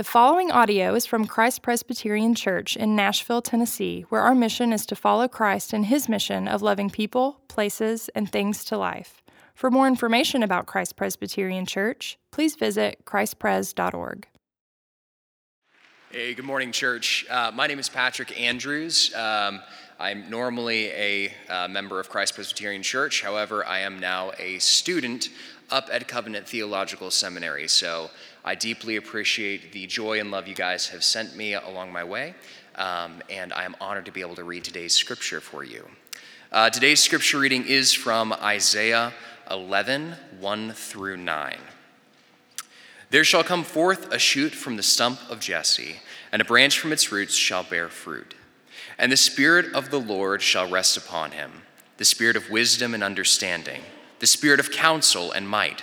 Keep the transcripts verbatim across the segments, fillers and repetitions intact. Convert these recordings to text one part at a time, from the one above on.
The following audio is from Christ Presbyterian Church in Nashville, Tennessee, where our mission is to follow Christ in his mission of loving people, places, and things to life. For more information about Christ Presbyterian Church, please visit christ pres dot org. Hey, good morning, church. Uh, my name is Patrick Andrews. Um, I'm normally a uh, member of Christ Presbyterian Church. However, I am now a student up at Covenant Theological Seminary. So I deeply appreciate the joy and love you guys have sent me along my way, um, and I am honored to be able to read today's scripture for you. Uh, today's scripture reading is from Isaiah eleven, one through nine. There shall come forth a shoot from the stump of Jesse, and a branch from its roots shall bear fruit. And the Spirit of the Lord shall rest upon him, the Spirit of wisdom and understanding, the Spirit of counsel and might,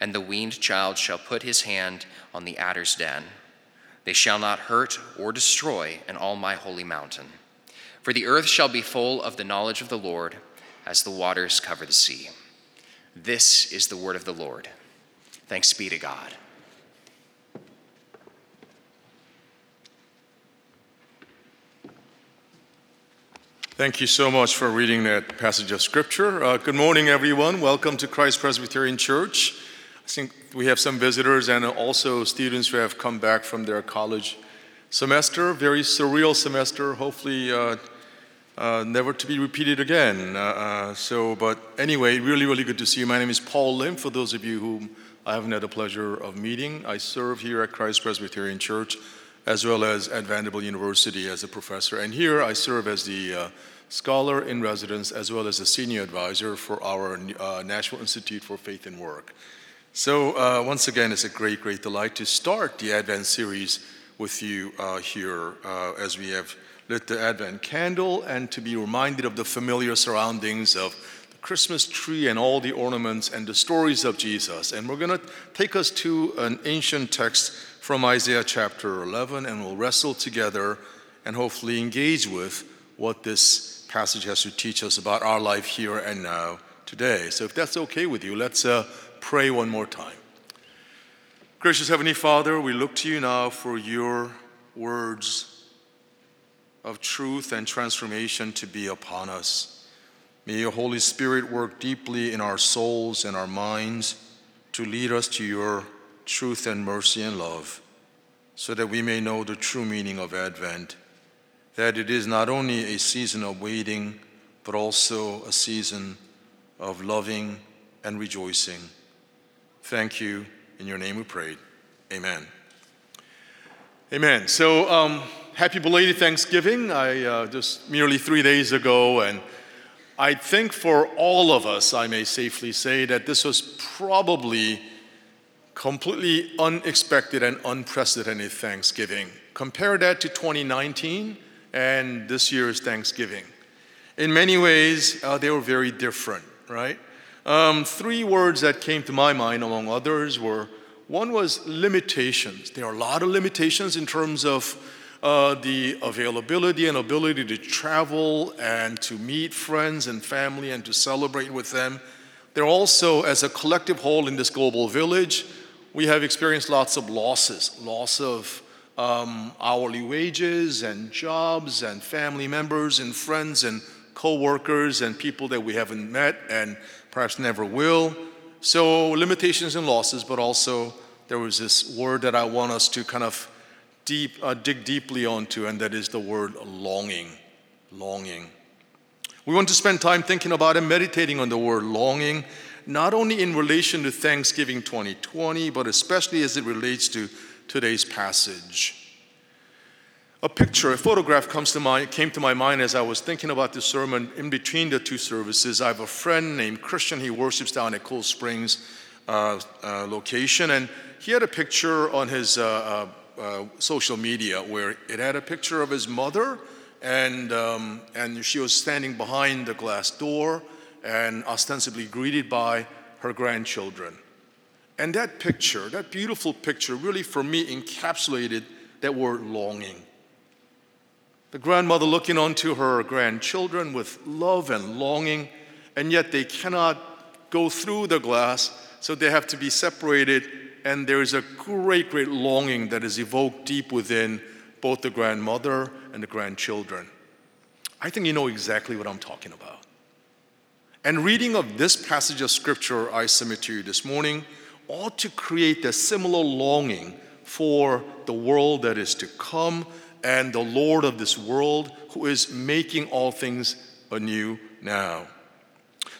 and the weaned child shall put his hand on the adder's den. They shall not hurt or destroy in all my holy mountain. For the earth shall be full of the knowledge of the Lord, as the waters cover the sea. This is the word of the Lord. Thanks be to God. Thank you so much for reading that passage of Scripture. Uh, good morning, everyone. Welcome to Christ Presbyterian Church. I think we have some visitors and also students who have come back from their college semester. Very surreal semester, hopefully uh, uh, never to be repeated again. Uh, uh, so, but anyway, really, really good to see you. My name is Paul Lim, for those of you whom I haven't had the pleasure of meeting. I serve here at Christ Presbyterian Church, as well as at Vanderbilt University as a professor. And here I serve as the uh, scholar in residence, as well as a senior advisor for our uh, National Institute for Faith and Work. So uh, once again, it's a great, great delight to start the Advent series with you uh, here uh, as we have lit the Advent candle and to be reminded of the familiar surroundings of the Christmas tree and all the ornaments and the stories of Jesus. And we're going to take us to an ancient text from Isaiah chapter eleven, and we'll wrestle together and hopefully engage with what this passage has to teach us about our life here and now today. So if that's okay with you, let's uh, pray one more time. Gracious Heavenly Father, we look to you now for your words of truth and transformation to be upon us. May your Holy Spirit work deeply in our souls and our minds to lead us to your truth and mercy and love, so that we may know the true meaning of Advent, that it is not only a season of waiting, but also a season of loving and rejoicing. Thank you. In your name we pray. Amen. Amen. So, um, happy belated Thanksgiving. I uh, just merely three days ago, and I think for all of us, I may safely say that this was probably completely unexpected and unprecedented Thanksgiving. Compare that to twenty nineteen and this year's Thanksgiving. In many ways, uh, they were very different, right? Um, three words that came to my mind, among others, were, one was limitations. There are a lot of limitations in terms of uh, the availability and ability to travel and to meet friends and family and to celebrate with them. There are also, as a collective whole in this global village, we have experienced lots of losses, loss of um, hourly wages and jobs and family members and friends and co-workers and people that we haven't met and perhaps never will. So limitations and losses, but also there was this word that I want us to kind of deep, uh, dig deeply onto, and that is the word longing, longing. We want to spend time thinking about and meditating on the word longing, not only in relation to Thanksgiving twenty twenty, but especially as it relates to today's passage. A picture, a photograph comes to my, came to my mind as I was thinking about this sermon in between the two services. I have a friend named Christian. He worships down at Cold Springs uh, uh, location, and he had a picture on his uh, uh, uh, social media where it had a picture of his mother, and um, and she was standing behind the glass door and ostensibly greeted by her grandchildren. And that picture, that beautiful picture, really for me encapsulated that word longing. The grandmother looking onto her grandchildren with love and longing, and yet they cannot go through the glass, so they have to be separated, and there is a great, great longing that is evoked deep within both the grandmother and the grandchildren. I think you know exactly what I'm talking about. And reading of this passage of scripture I submit to you this morning ought to create a similar longing for the world that is to come and the Lord of this world who is making all things anew now.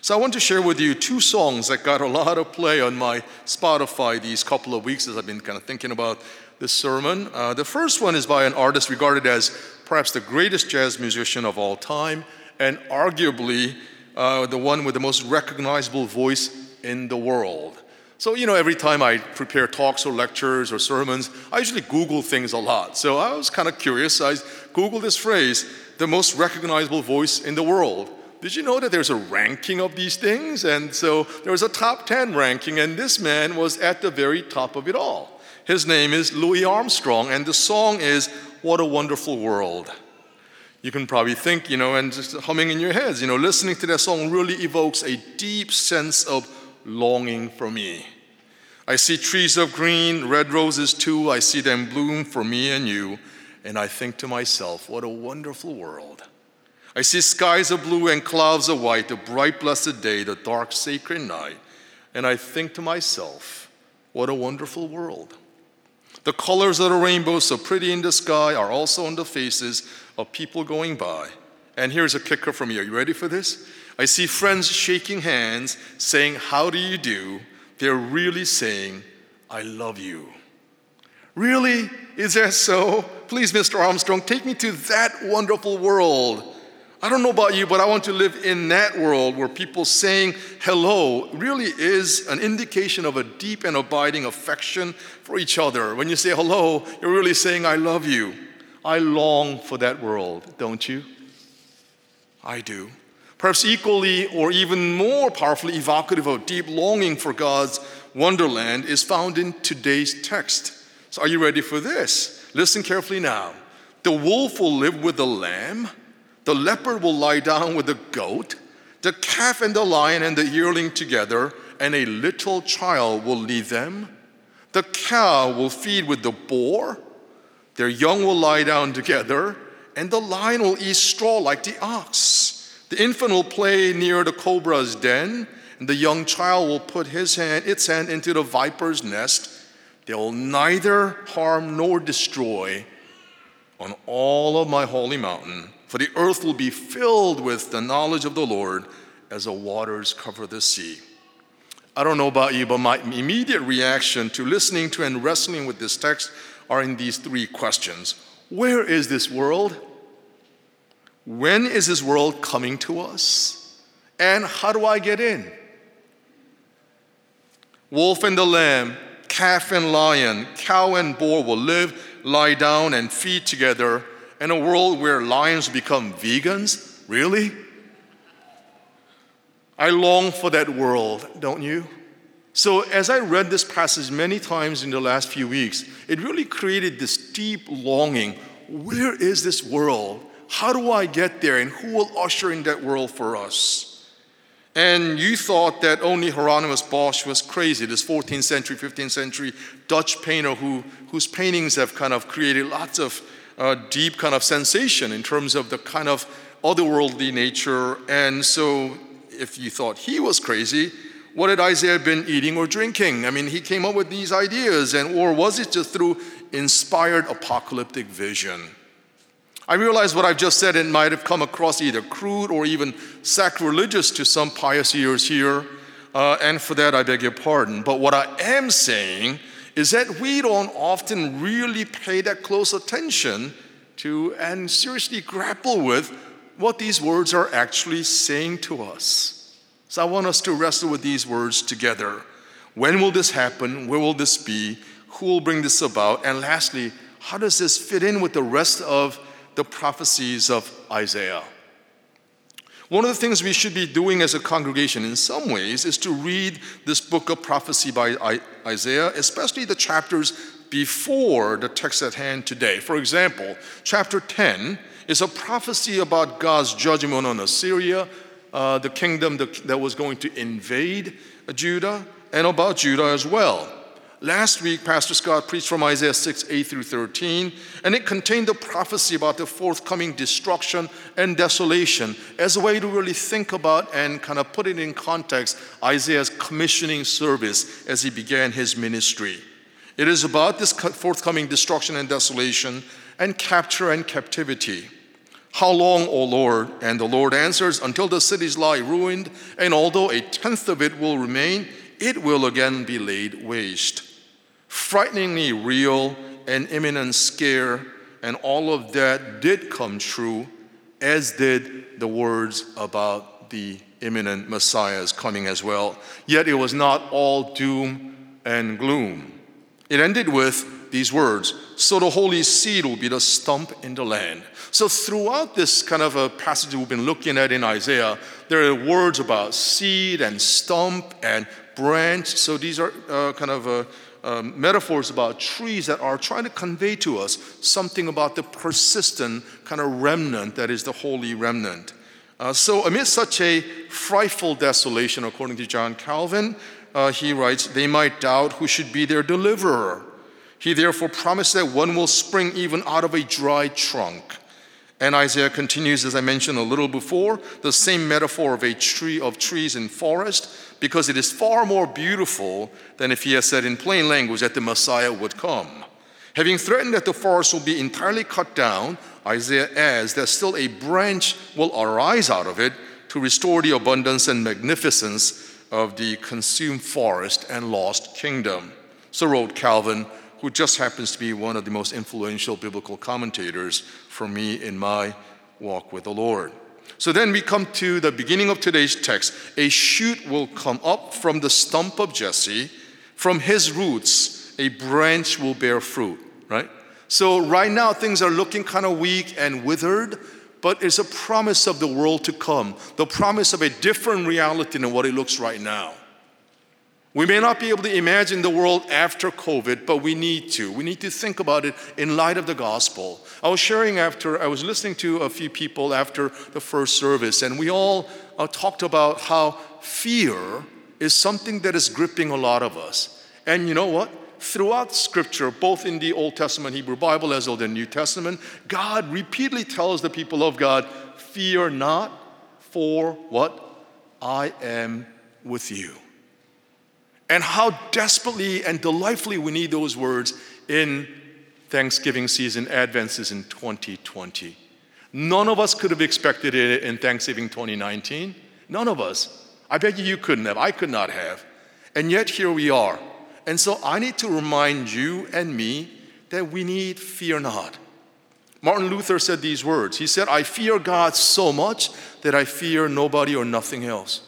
So I want to share with you two songs that got a lot of play on my Spotify these couple of weeks as I've been kind of thinking about this sermon. Uh, the first one is by an artist regarded as perhaps the greatest jazz musician of all time, and arguably uh, the one with the most recognizable voice in the world. So, you know, every time I prepare talks or lectures or sermons, I usually Google things a lot. So I was kind of curious. I Googled this phrase, the most recognizable voice in the world. Did you know that there's a ranking of these things? And so there was a top ten ranking, and this man was at the very top of it all. His name is Louis Armstrong, and the song is What a Wonderful World. You can probably think, you know, and just humming in your heads, you know, listening to that song really evokes a deep sense of longing for me. I see trees of green, red roses too, I see them bloom for me and you, and I think to myself, what a wonderful world. I see skies of blue and clouds of white, the bright blessed day, the dark sacred night, and I think to myself, what a wonderful world. The colors of the rainbow so pretty in the sky are also on the faces of people going by. And here's a kicker from me. Are you ready for this? I see friends shaking hands, saying, how do you do? They're really saying, I love you. Really? Is that so? Please, Mister Armstrong, take me to that wonderful world. I don't know about you, but I want to live in that world where people saying hello really is an indication of a deep and abiding affection for each other. When you say hello, you're really saying, I love you. I long for that world, don't you? I do. Perhaps equally or even more powerfully evocative of deep longing for God's wonderland is found in today's text. So are you ready for this? Listen carefully now. The wolf will live with the lamb. The leopard will lie down with the goat, the calf and the lion and the yearling together, and a little child will lead them. The cow will feed with the boar, their young will lie down together, and the lion will eat straw like the ox. The infant will play near the cobra's den, and the young child will put his hand, its hand into the viper's nest. They will neither harm nor destroy on all of my holy mountain. For the earth will be filled with the knowledge of the Lord as the waters cover the sea. I don't know about you, but my immediate reaction to listening to and wrestling with this text are in these three questions. Where is this world? When is this world coming to us? And how do I get in? Wolf and the lamb, calf and lion, cow and boar will live, lie down, and feed together. In a world where lions become vegans? Really? I long for that world, don't you? So as I read this passage many times in the last few weeks, it really created this deep longing. Where is this world? How do I get there? And who will usher in that world for us? And you thought that only Hieronymus Bosch was crazy, this fourteenth century, fifteenth century Dutch painter who, whose paintings have kind of created lots of a deep kind of sensation in terms of the kind of otherworldly nature. And so if you thought he was crazy, what had Isaiah been eating or drinking? I mean, he came up with these ideas, and or was it just through inspired apocalyptic vision? I realize what I've just said, it might have come across either crude or even sacrilegious to some pious ears here, uh, and for that I beg your pardon. But what I am saying is that we don't often really pay that close attention to and seriously grapple with what these words are actually saying to us. So I want us to wrestle with these words together. When will this happen? Where will this be? Who will bring this about? And lastly, how does this fit in with the rest of the prophecies of Isaiah? One of the things we should be doing as a congregation in some ways is to read this book of prophecy by Isaiah, especially the chapters before the text at hand today. For example, chapter ten is a prophecy about God's judgment on Assyria, uh, the kingdom that, that was going to invade Judah, and about Judah as well. Last week, Pastor Scott preached from Isaiah six, eight through thirteen, and it contained a prophecy about the forthcoming destruction and desolation as a way to really think about and kind of put it in context Isaiah's commissioning service as he began his ministry. It is about this forthcoming destruction and desolation and capture and captivity. How long, O Lord? And the Lord answers, until the cities lie ruined, and although a tenth of it will remain, it will again be laid waste. Frighteningly real and imminent scare, and all of that did come true, as did the words about the imminent Messiah's coming as well. Yet it was not all doom and gloom. It ended with these words, so the holy seed will be the stump in the land. So throughout this kind of a passage we've been looking at in Isaiah, there are words about seed and stump and branch. So these are uh, kind of uh, um, metaphors about trees that are trying to convey to us something about the persistent kind of remnant that is the holy remnant. Uh, so amidst such a frightful desolation, according to John Calvin, uh, he writes, they might doubt who should be their deliverer. He therefore promised that one will spring even out of a dry trunk. And Isaiah continues, as I mentioned a little before, the same metaphor of a tree of trees in forest, because it is far more beautiful than if he had said in plain language that the Messiah would come. Having threatened that the forest will be entirely cut down, Isaiah adds that still a branch will arise out of it to restore the abundance and magnificence of the consumed forest and lost kingdom. So wrote Calvin, who just happens to be one of the most influential biblical commentators for me in my walk with the Lord. So then we come to the beginning of today's text. A shoot will come up from the stump of Jesse. From his roots, a branch will bear fruit, right? So right now, things are looking kind of weak and withered, but it's a promise of the world to come, the promise of a different reality than what it looks right now. We may not be able to imagine the world after COVID, but we need to. We need to think about it in light of the gospel. I was sharing after, I was listening to a few people after the first service, and we all uh, talked about how fear is something that is gripping a lot of us. And you know what? Throughout Scripture, both in the Old Testament Hebrew Bible as well as the New Testament, God repeatedly tells the people of God, fear not, for what? I am with you. And how desperately and delightfully we need those words in Thanksgiving season, Advent season twenty twenty. None of us could have expected it in Thanksgiving twenty nineteen. None of us. I bet you you couldn't have. I could not have. And yet here we are. And so I need to remind you and me that we need fear not. Martin Luther said these words. He said, I fear God so much that I fear nobody or nothing else.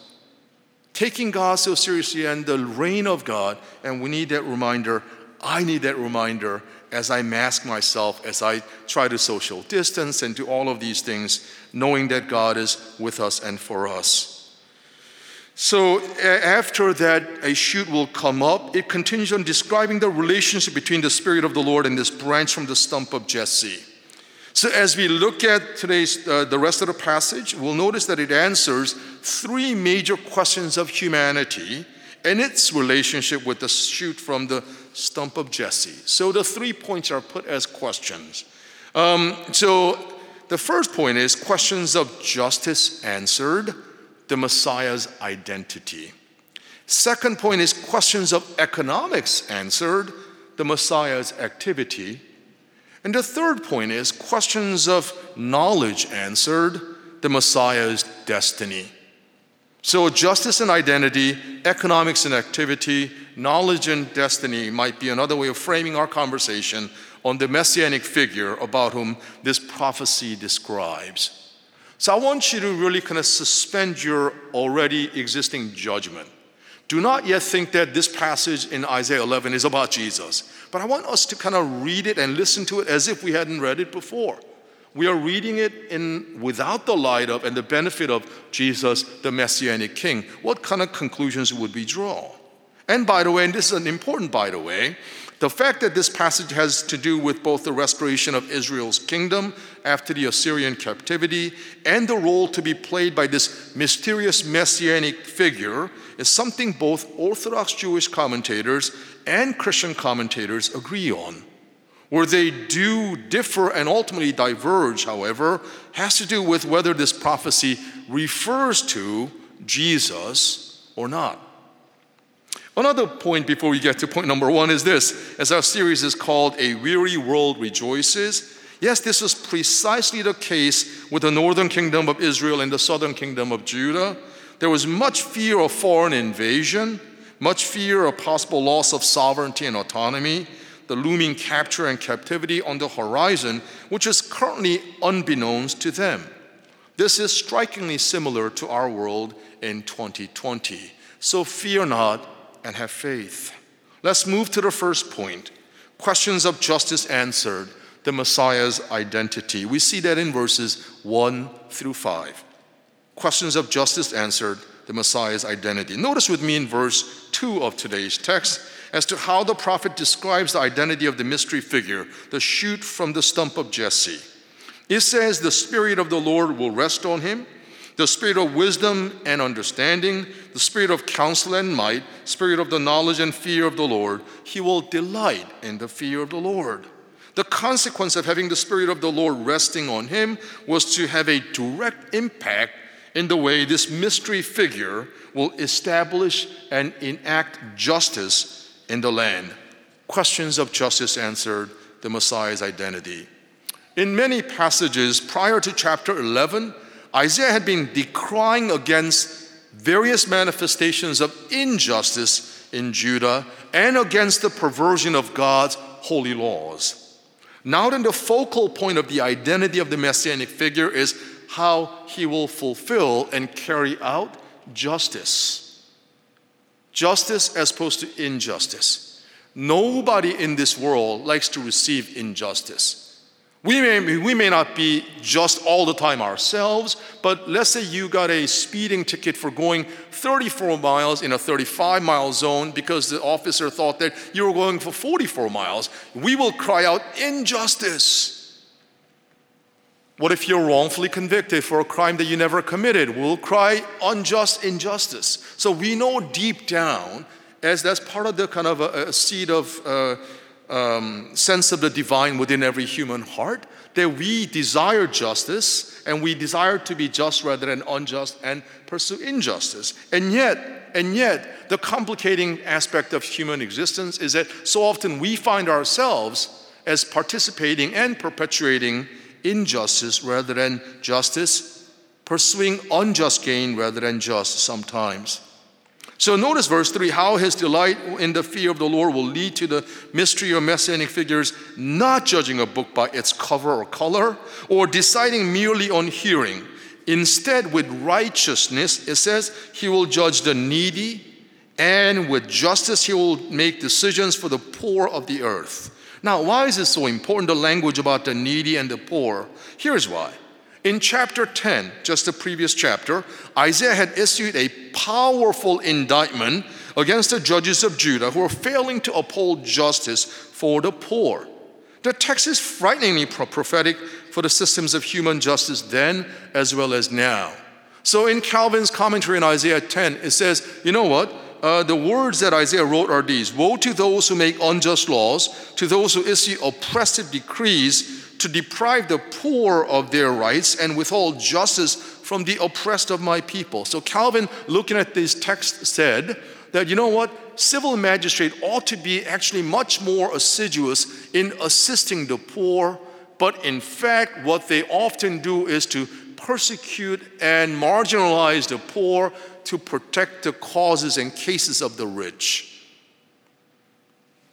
Taking God so seriously and the reign of God, and we need that reminder. I need that reminder as I mask myself, as I try to social distance and do all of these things, knowing that God is with us and for us. So after that, a shoot will come up. It continues on describing the relationship between the Spirit of the Lord and this branch from the stump of Jesse. So as we look at today's, uh, the rest of the passage, we'll notice that it answers three major questions of humanity and its relationship with the shoot from the stump of Jesse. So the three points are put as questions. Um, so the first point is questions of justice answered, the Messiah's identity. Second point is questions of economics answered, the Messiah's activity. And the third point is questions of knowledge answered, the Messiah's destiny. So justice and identity, economics and activity, knowledge and destiny might be another way of framing our conversation on the messianic figure about whom this prophecy describes. So I want you to really kind of suspend your already existing judgment. Do not yet think that this passage in Isaiah eleven is about Jesus, but I want us to kind of read it and listen to it as if we hadn't read it before. We are reading it in without the light of and the benefit of Jesus, the Messianic King. What kind of conclusions would we draw? And by the way, and this is an important by the way, the fact that this passage has to do with both the restoration of Israel's kingdom after the Assyrian captivity and the role to be played by this mysterious messianic figure is something both Orthodox Jewish commentators and Christian commentators agree on. Where they do differ and ultimately diverge, however, has to do with whether this prophecy refers to Jesus or not. Another point before we get to point number one is this. As our series is called A Weary World Rejoices, yes, this is precisely the case with the northern kingdom of Israel and the southern kingdom of Judah. There was much fear of foreign invasion, much fear of possible loss of sovereignty and autonomy, the looming capture and captivity on the horizon, which is currently unbeknownst to them. This is strikingly similar to our world in twenty twenty. So fear not and have faith. Let's move to the first point. Questions of justice answered, the Messiah's identity. We see that in verses one through five. Questions of justice answered, the Messiah's identity. Notice with me in verse two of today's text, as to how the prophet describes the identity of the mystery figure, the shoot from the stump of Jesse. It says, the Spirit of the Lord will rest on him, the Spirit of wisdom and understanding, the Spirit of counsel and might, Spirit of the knowledge and fear of the Lord. He will delight in the fear of the Lord. The consequence of having the Spirit of the Lord resting on him was to have a direct impact in the way this mystery figure will establish and enact justice in the land. Questions of justice answered, the Messiah's identity. In many passages prior to chapter eleven, Isaiah had been decrying against various manifestations of injustice in Judah and against the perversion of God's holy laws. Now then, the focal point of the identity of the messianic figure is how he will fulfill and carry out justice. Justice as opposed to injustice. Nobody in this world likes to receive injustice. We may, we may not be just all the time ourselves, but let's say you got a speeding ticket for going thirty-four miles in a thirty-five mile zone because the officer thought that you were going for forty-four miles. We will cry out, injustice. What if you're wrongfully convicted for a crime that you never committed? We'll cry unjust injustice. So we know deep down, as that's part of the kind of a, a seed of uh, um, sense of the divine within every human heart, that we desire justice and we desire to be just rather than unjust and pursue injustice. And yet, and yet, the complicating aspect of human existence is that so often we find ourselves as participating and perpetuating injustice rather than justice, pursuing unjust gain rather than just sometimes. So notice verse three, how his delight in the fear of the Lord will lead to the mystery of messianic figures not judging a book by its cover or color or deciding merely on hearing. Instead, with righteousness, it says, he will judge the needy, and with justice he will make decisions for the poor of the earth. Now, why is it so important, the language about the needy and the poor? Here's why. In chapter ten, just the previous chapter, Isaiah had issued a powerful indictment against the judges of Judah who were failing to uphold justice for the poor. The text is frighteningly prophetic for the systems of human justice then as well as now. So in Calvin's commentary in Isaiah ten, it says, you know what? Uh, the words that Isaiah wrote are these: woe to those who make unjust laws, to those who issue oppressive decrees, to deprive the poor of their rights and withhold justice from the oppressed of my people. So Calvin, looking at this text, said that, you know what, civil magistrate ought to be actually much more assiduous in assisting the poor, but in fact, what they often do is to persecute and marginalize the poor to protect the causes and cases of the rich.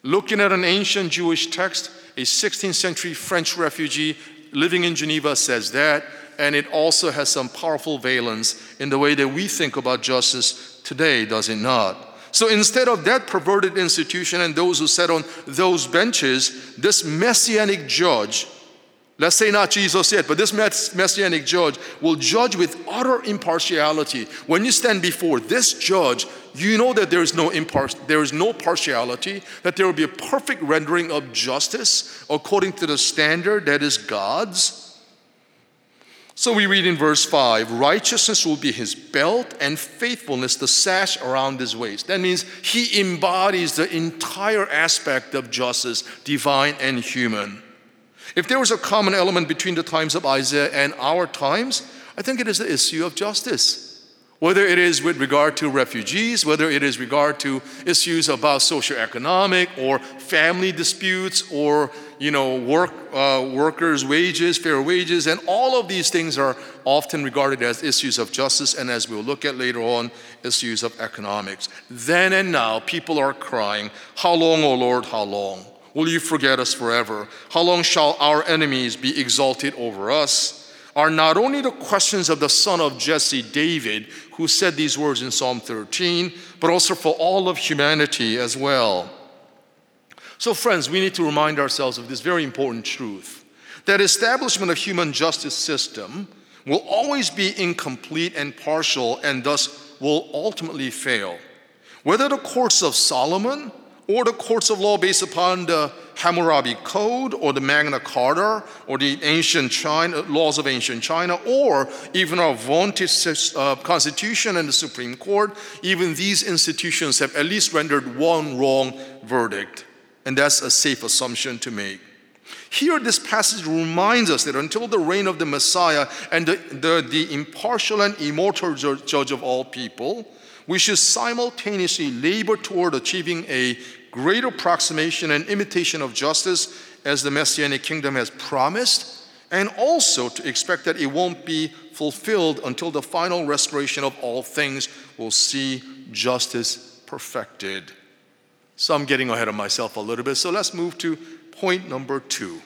Looking at an ancient Jewish text, a sixteenth century French refugee living in Geneva says that, and it also has some powerful valence in the way that we think about justice today, does it not? So instead of that perverted institution and those who sat on those benches, this messianic judge, let's say not Jesus yet, but this messianic judge will judge with utter impartiality. When you stand before this judge, you know that there is no impart- there is no partiality, that there will be a perfect rendering of justice according to the standard that is God's. So we read in verse five, righteousness will be his belt and faithfulness the sash around his waist. That means he embodies the entire aspect of justice, divine and human. If there was a common element between the times of Isaiah and our times, I think it is the issue of justice. Whether it is with regard to refugees, whether it is regard to issues about socioeconomic or family disputes or you know, work, uh, workers' wages, fair wages, and all of these things are often regarded as issues of justice, and as we'll look at later on, issues of economics. Then and now, people are crying, how long, O Lord, how long? Will you forget us forever? How long shall our enemies be exalted over us? Are not only the questions of the son of Jesse, David, who said these words in Psalm thirteen, but also for all of humanity as well. So friends, we need to remind ourselves of this very important truth, that establishment of human justice system will always be incomplete and partial and thus will ultimately fail. Whether the courts of Solomon or the courts of law based upon the Hammurabi Code or the Magna Carta or the ancient China, laws of ancient China, or even our vaunted uh, Constitution and the Supreme Court, even these institutions have at least rendered one wrong verdict. And that's a safe assumption to make. Here, this passage reminds us that until the reign of the Messiah and the, the, the impartial and immortal judge of all people, we should simultaneously labor toward achieving a greater approximation and imitation of justice as the Messianic kingdom has promised, and also to expect that it won't be fulfilled until the final restoration of all things will see justice perfected. So I'm getting ahead of myself a little bit, so let's move to point number two.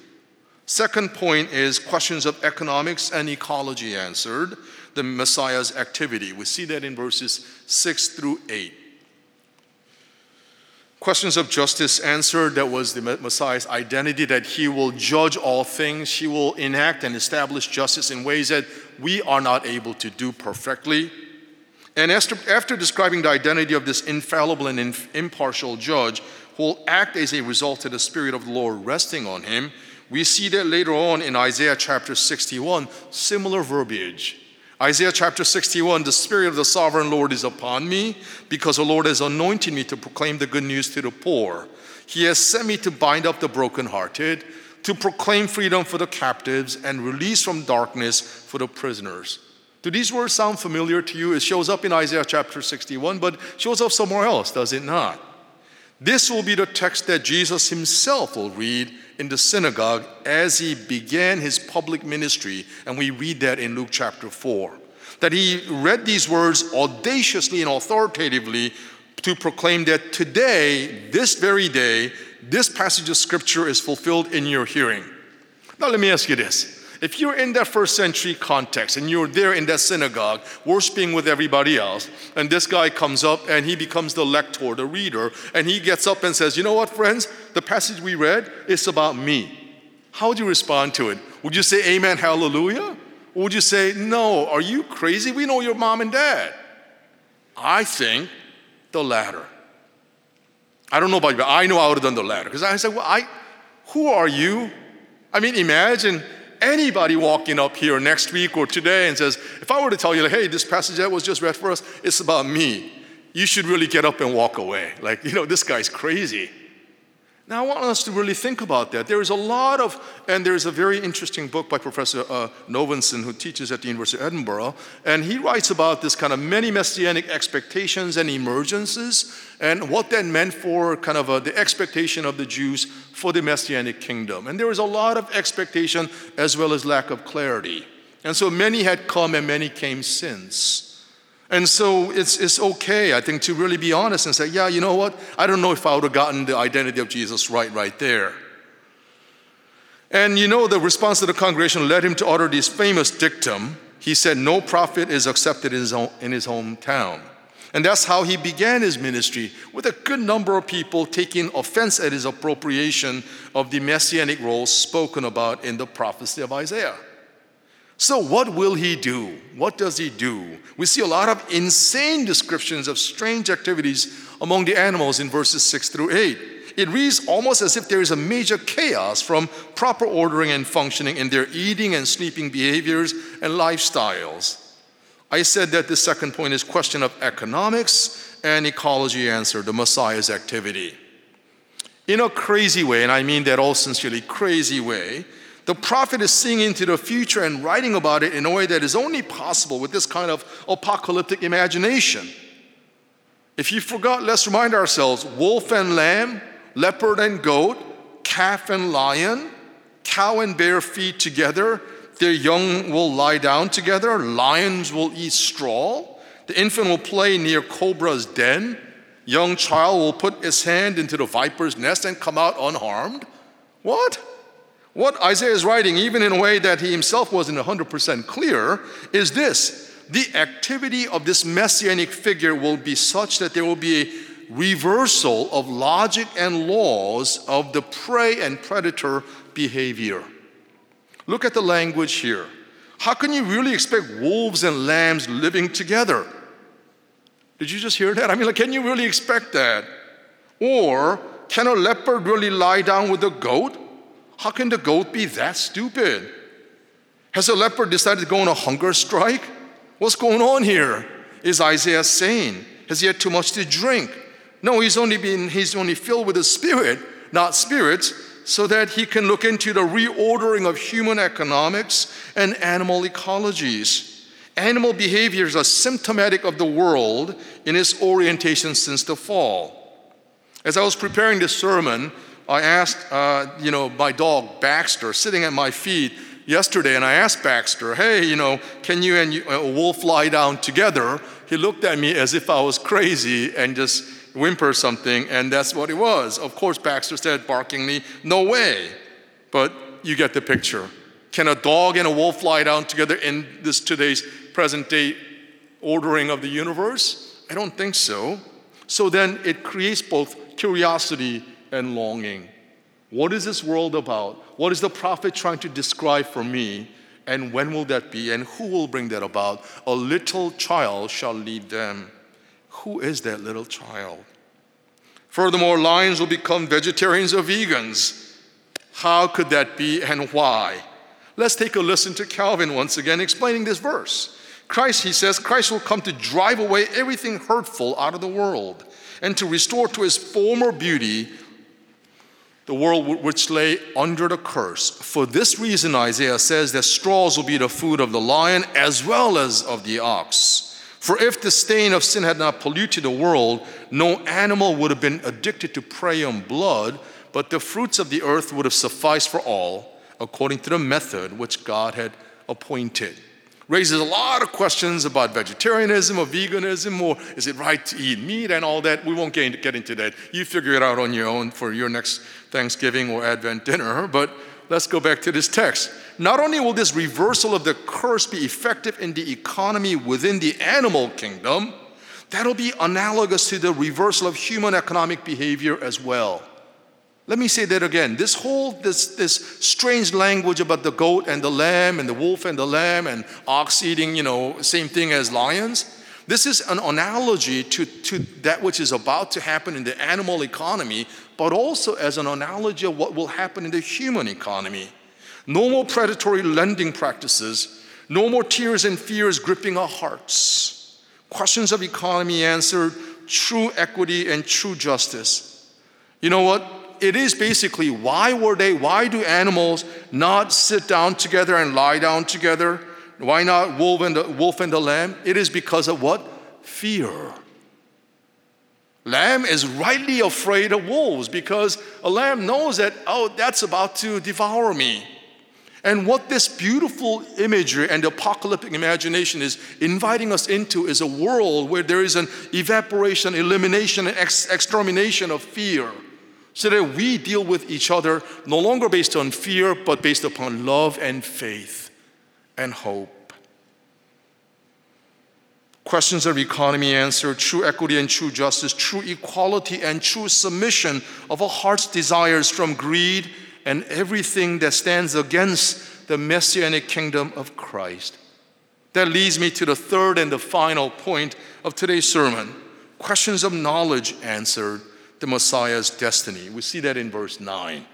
Second point is questions of economics and ecology answered, the Messiah's activity. We see that in verses six through eight. Questions of justice answered, that was the Messiah's identity, that he will judge all things, he will enact and establish justice in ways that we are not able to do perfectly. And after, after describing the identity of this infallible and in, impartial judge who will act as a result of the Spirit of the Lord resting on him, we see that later on in Isaiah chapter sixty-one, similar verbiage. Isaiah chapter sixty-one, the Spirit of the Sovereign Lord is upon me because the Lord has anointed me to proclaim the good news to the poor. He has sent me to bind up the brokenhearted, to proclaim freedom for the captives and release from darkness for the prisoners. Do these words sound familiar to you? It shows up in Isaiah chapter sixty-one, but shows up somewhere else, does it not? This will be the text that Jesus himself will read in the synagogue as he began his public ministry, and we read that in Luke chapter four, that he read these words audaciously and authoritatively to proclaim that today, this very day, this passage of scripture is fulfilled in your hearing. Now let me ask you this. If you're in that first century context and you're there in that synagogue worshiping with everybody else, and this guy comes up and he becomes the lector, the reader, and he gets up and says, you know what, friends, the passage we read is about me. How would you respond to it? Would you say, amen, hallelujah? Or would you say, no, are you crazy? We know your mom and dad. I think the latter. I don't know about you, but I know I would have done the latter. Because I said, well, I, who are you? I mean, imagine anybody walking up here next week or today and says, if I were to tell you, like, hey, this passage that was just read for us, it's about me. You should really get up and walk away. Like, you know, this guy's crazy. Now, I want us to really think about that. There is a lot of, and there's a very interesting book by Professor uh, Novenson, who teaches at the University of Edinburgh, and he writes about this kind of many messianic expectations and emergences, and what that meant for kind of uh, the expectation of the Jews for the messianic kingdom. And there was a lot of expectation as well as lack of clarity. And so many had come and many came since. And so it's it's okay, I think, to really be honest and say, yeah, you know what? I don't know if I would have gotten the identity of Jesus right right there. And you know, the response to the congregation led him to utter this famous dictum. He said, no prophet is accepted in his, own, in his hometown. And that's how he began his ministry, with a good number of people taking offense at his appropriation of the messianic role spoken about in the prophecy of Isaiah. So what will he do? What does he do? We see a lot of insane descriptions of strange activities among the animals in verses six through eight. It reads almost as if there is a major chaos from proper ordering and functioning in their eating and sleeping behaviors and lifestyles. I said that the second point is question of economics and ecology answer, the Messiah's activity. In a crazy way, and I mean that all sincerely, crazy way, the prophet is seeing into the future and writing about it in a way that is only possible with this kind of apocalyptic imagination. If you forgot, let's remind ourselves, wolf and lamb, leopard and goat, calf and lion, cow and bear feed together, their young will lie down together, lions will eat straw, the infant will play near cobra's den, young child will put his hand into the viper's nest and come out unharmed. What? What Isaiah is writing, even in a way that he himself wasn't one hundred percent clear, is this. The activity of this messianic figure will be such that there will be a reversal of logic and laws of the prey and predator behavior. Look at the language here. How can you really expect wolves and lambs living together? Did you just hear that? I mean, like, can you really expect that? Or can a leopard really lie down with a goat? How can the goat be that stupid? Has a leopard decided to go on a hunger strike? What's going on here? Is Isaiah saying? Has he had too much to drink? No, he's only been, he's only filled with the Spirit, not spirits, so that he can look into the reordering of human economics and animal ecologies. Animal behaviors are symptomatic of the world in its orientation since the fall. As I was preparing this sermon, I asked, uh, you know, my dog Baxter, sitting at my feet yesterday, and I asked Baxter, hey, you know, can you and you, a wolf lie down together? He looked at me as if I was crazy and just whimpered something, and that's what it was. Of course, Baxter said, barkingly, no way. But you get the picture. Can a dog and a wolf lie down together in this today's present-day ordering of the universe? I don't think so. So then it creates both curiosity and longing. What is this world about? What is the prophet trying to describe for me? And when will that be? And who will bring that about? A little child shall lead them. Who is that little child? Furthermore, lions will become vegetarians or vegans. How could that be, and why? Let's take a listen to Calvin once again explaining this verse. Christ, he says, Christ will come to drive away everything hurtful out of the world and to restore to his former beauty the world which lay under the curse. For this reason, Isaiah says that straws will be the food of the lion as well as of the ox. For if the stain of sin had not polluted the world, no animal would have been addicted to prey and blood, but the fruits of the earth would have sufficed for all, according to the method which God had appointed. Raises a lot of questions about vegetarianism or veganism, or is it right to eat meat and all that? We won't get into that. You figure it out on your own for your next Thanksgiving or Advent dinner. But let's go back to this text. Not only will this reversal of the curse be effective in the economy within the animal kingdom, that'll be analogous to the reversal of human economic behavior as well. Let me say that again. This whole, this, this strange language about the goat and the lamb and the wolf and the lamb and ox eating, you know, same thing as lions. This is an analogy to, to that which is about to happen in the animal economy, but also as an analogy of what will happen in the human economy. No more predatory lending practices, no more tears and fears gripping our hearts. Questions of economy answered, true equity and true justice. You know what? it is basically why were they, why do animals not sit down together and lie down together? Why not wolf and the, wolf and the lamb? It is because of what? Fear. Lamb is rightly afraid of wolves because a lamb knows that, oh, that's about to devour me. And what this beautiful imagery and apocalyptic imagination is inviting us into is a world where there is an evaporation, elimination, and ex- extermination of fear, so that we deal with each other no longer based on fear, but based upon love and faith and hope. Questions of economy answered, true equity and true justice, true equality and true submission of our heart's desires from greed and everything that stands against the messianic kingdom of Christ. That leads me to the third and the final point of today's sermon. Questions of knowledge answered, the Messiah's destiny. We see that in verse nine.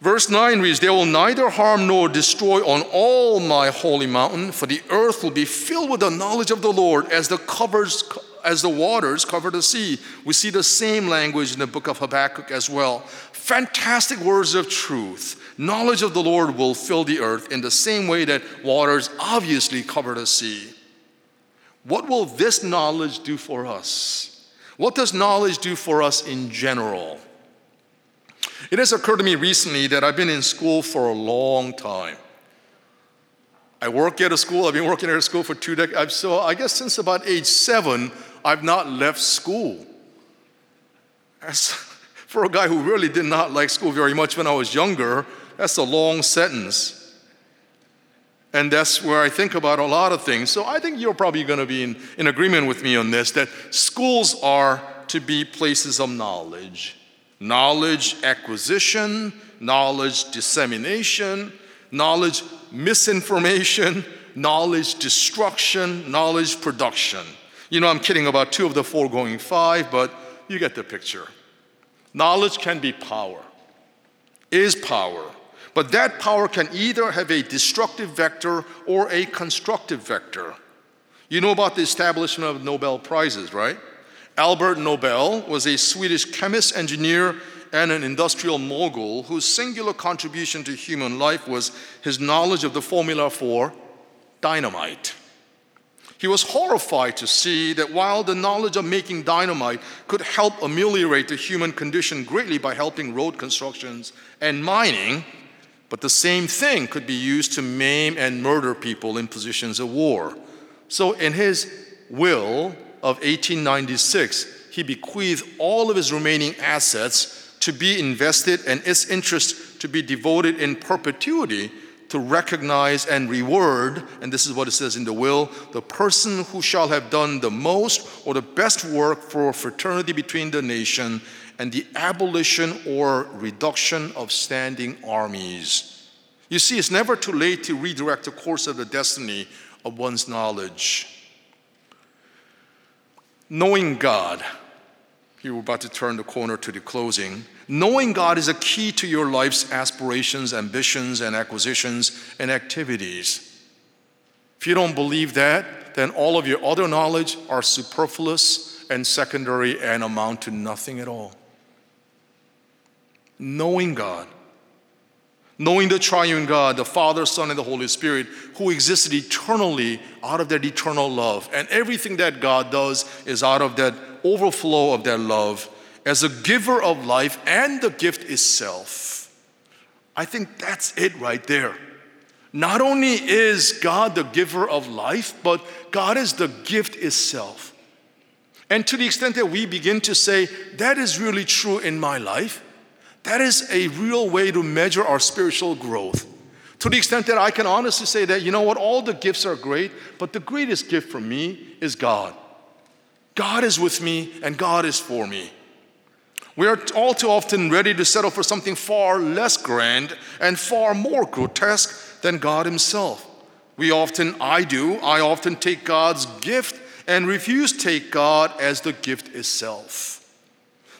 Verse nine reads, "They will neither harm nor destroy on all my holy mountain, for the earth will be filled with the knowledge of the Lord as the covers, as the waters cover the sea." We see the same language in the book of Habakkuk as well. Fantastic words of truth. Knowledge of the Lord will fill the earth in the same way that waters obviously cover the sea. What will this knowledge do for us? What does knowledge do for us in general? It has occurred to me recently that I've been in school for a long time. I work at a school. I've been working at a school for two decades. So I guess since about age seven, I've not left school. That's, for a guy who really did not like school very much when I was younger, that's a long sentence. And that's where I think about a lot of things. So I think you're probably going to be in, in agreement with me on this, that schools are to be places of knowledge. Knowledge acquisition, knowledge dissemination, knowledge misinformation, knowledge destruction, knowledge production. You know, I'm kidding about two of the foregoing five, but you get the picture. Knowledge can be power, is power. But that power can either have a destructive vector or a constructive vector. You know about the establishment of Nobel Prizes, right? Albert Nobel was a Swedish chemist, engineer, and an industrial mogul whose singular contribution to human life was his knowledge of the formula for dynamite. He was horrified to see that while the knowledge of making dynamite could help ameliorate the human condition greatly by helping road constructions and mining, but the same thing could be used to maim and murder people in positions of war. So in his will of eighteen ninety-six, he bequeathed all of his remaining assets to be invested and its interest to be devoted in perpetuity to recognize and reward, and this is what it says in the will, the person who shall have done the most or the best work for fraternity between the nation and the abolition or reduction of standing armies. You see, it's never too late to redirect the course of the destiny of one's knowledge. Knowing God, you were about to turn the corner to the closing. Knowing God is a key to your life's aspirations, ambitions, and acquisitions and activities. If you don't believe that, then all of your other knowledge are superfluous and secondary and amount to nothing at all. Knowing God, knowing the triune God, the Father, Son, and the Holy Spirit, who existed eternally out of that eternal love. And everything that God does is out of that overflow of that love as a giver of life and the gift itself. I think that's it right there. Not only is God the giver of life, but God is the gift itself. And to the extent that we begin to say, that is really true in my life, that is a real way to measure our spiritual growth. To the extent that I can honestly say that, you know what, all the gifts are great, but the greatest gift for me is God. God is with me and God is for me. We are all too often ready to settle for something far less grand and far more grotesque than God himself. We often, I do, I often take God's gift and refuse to take God as the gift itself.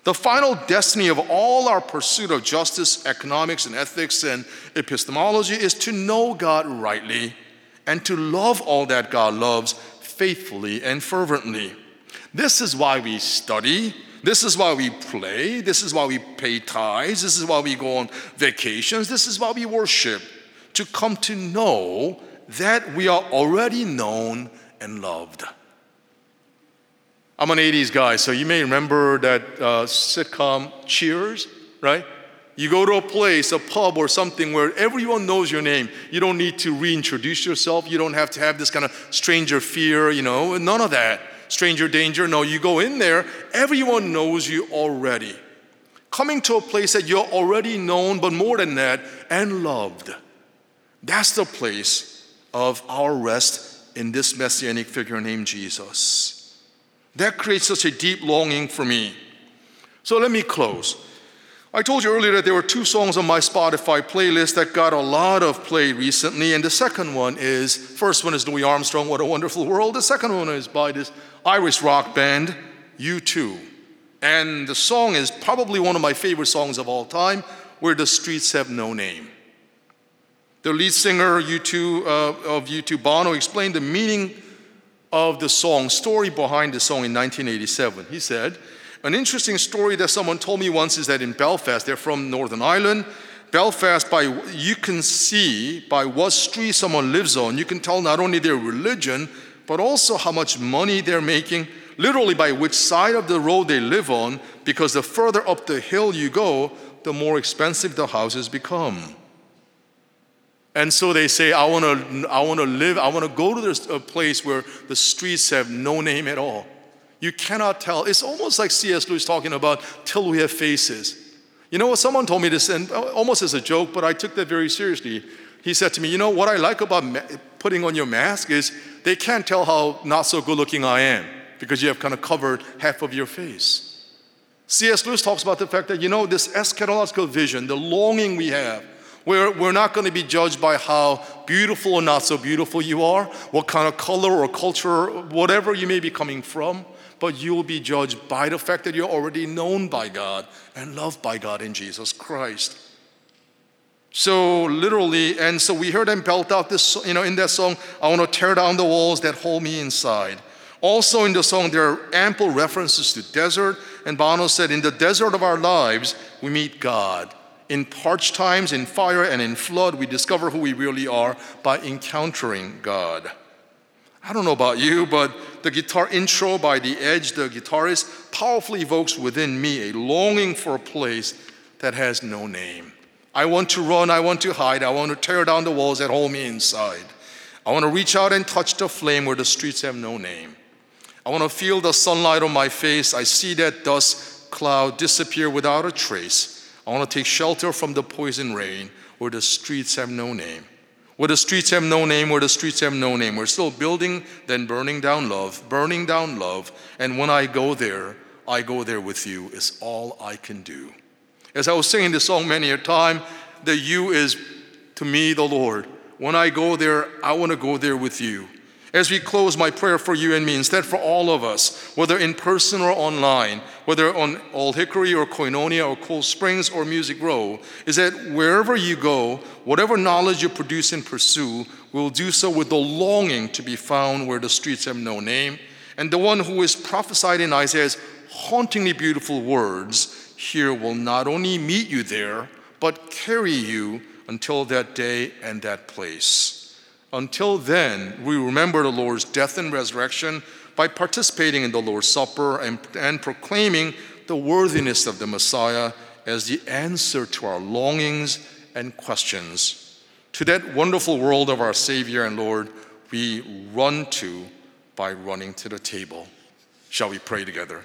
The final destiny of all our pursuit of justice, economics, and ethics, and epistemology is to know God rightly and to love all that God loves faithfully and fervently. This is why we study. This is why we play. This is why we pay tithes. This is why we go on vacations. This is why we worship, to come to know that we are already known and loved. I'm an eighties guy, so you may remember that uh, sitcom Cheers, right? You go to a place, a pub or something where everyone knows your name. You don't need to reintroduce yourself. You don't have to have this kind of stranger fear, you know, none of that. Stranger danger. No, you go in there, everyone knows you already. Coming to a place that you're already known, but more than that, and loved. That's the place of our rest in this messianic figure named Jesus. That creates such a deep longing for me. So let me close. I told you earlier that there were two songs on my Spotify playlist that got a lot of play recently, and the second one is, first one is Louis Armstrong, What a Wonderful World. The second one is by this Irish rock band, U two. And the song is probably one of my favorite songs of all time, Where the Streets Have No Name. The lead singer U two, uh, of U two, Bono, explained the meaning of the song, story behind the song in nineteen eighty-seven. He said, an interesting story that someone told me once is that in Belfast, they're from Northern Ireland, Belfast, by you can see by what street someone lives on, you can tell not only their religion, but also how much money they're making, literally by which side of the road they live on, because the further up the hill you go, the more expensive the houses become. And so they say, I want to I want to live, I want to go to this, a place where the streets have no name at all. You cannot tell. It's almost like C S. Lewis talking about till we have faces. You know what? Someone told me this, and almost as a joke, but I took that very seriously. He said to me, you know, what I like about ma- putting on your mask is they can't tell how not so good looking I am because you have kind of covered half of your face. C S. Lewis talks about the fact that, you know, this eschatological vision, the longing we have, where we're not going to be judged by how beautiful or not so beautiful you are, what kind of color or culture, whatever you may be coming from, but you will be judged by the fact that you're already known by God and loved by God in Jesus Christ. So literally, and so we heard them belt out this, you know, in that song, I want to tear down the walls that hold me inside. Also in the song, there are ample references to desert, and Bono said, in the desert of our lives, we meet God. In parched times, in fire, and in flood, we discover who we really are by encountering God. I don't know about you, but the guitar intro by The Edge, the guitarist, powerfully evokes within me a longing for a place that has no name. I want to run, I want to hide, I want to tear down the walls that hold me inside. I want to reach out and touch the flame where the streets have no name. I want to feel the sunlight on my face. I see that dust cloud disappear without a trace. I want to take shelter from the poison rain where the streets have no name. Where the streets have no name, where the streets have no name. We're still building, then burning down love, burning down love. And when I go there, I go there with you. It's all I can do. As I was singing this song many a time, the you is to me the Lord. When I go there, I want to go there with you. As we close, my prayer for you and me, instead for all of us, whether in person or online, whether on Old Hickory or Koinonia or Cold Springs or Music Row, is that wherever you go, whatever knowledge you produce and pursue, will do so with the longing to be found where the streets have no name. And the one who is prophesied in Isaiah's hauntingly beautiful words here will not only meet you there, but carry you until that day and that place. Until then, we remember the Lord's death and resurrection by participating in the Lord's Supper and, and proclaiming the worthiness of the Messiah as the answer to our longings and questions. To that wonderful world of our Savior and Lord, we run to by running to the table. Shall we pray together?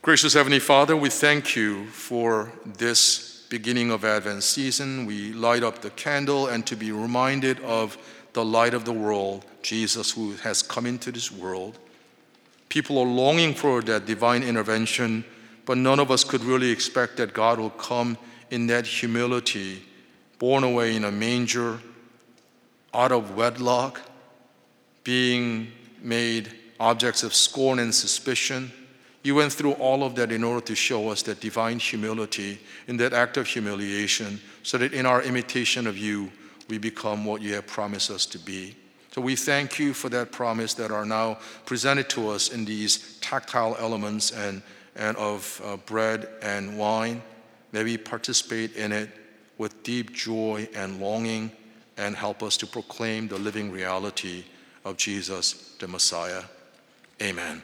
Gracious Heavenly Father, we thank you for this beginning of Advent season. We light up the candle and to be reminded of the light of the world, Jesus, who has come into this world. People are longing for that divine intervention, but none of us could really expect that God will come in that humility, born away in a manger, out of wedlock, being made objects of scorn and suspicion. You went through all of that in order to show us that divine humility, in that act of humiliation, so that in our imitation of you, we become what you have promised us to be. So we thank you for that promise that are now presented to us in these tactile elements and, and of uh, bread and wine. May we participate in it with deep joy and longing, and help us to proclaim the living reality of Jesus, the Messiah. Amen.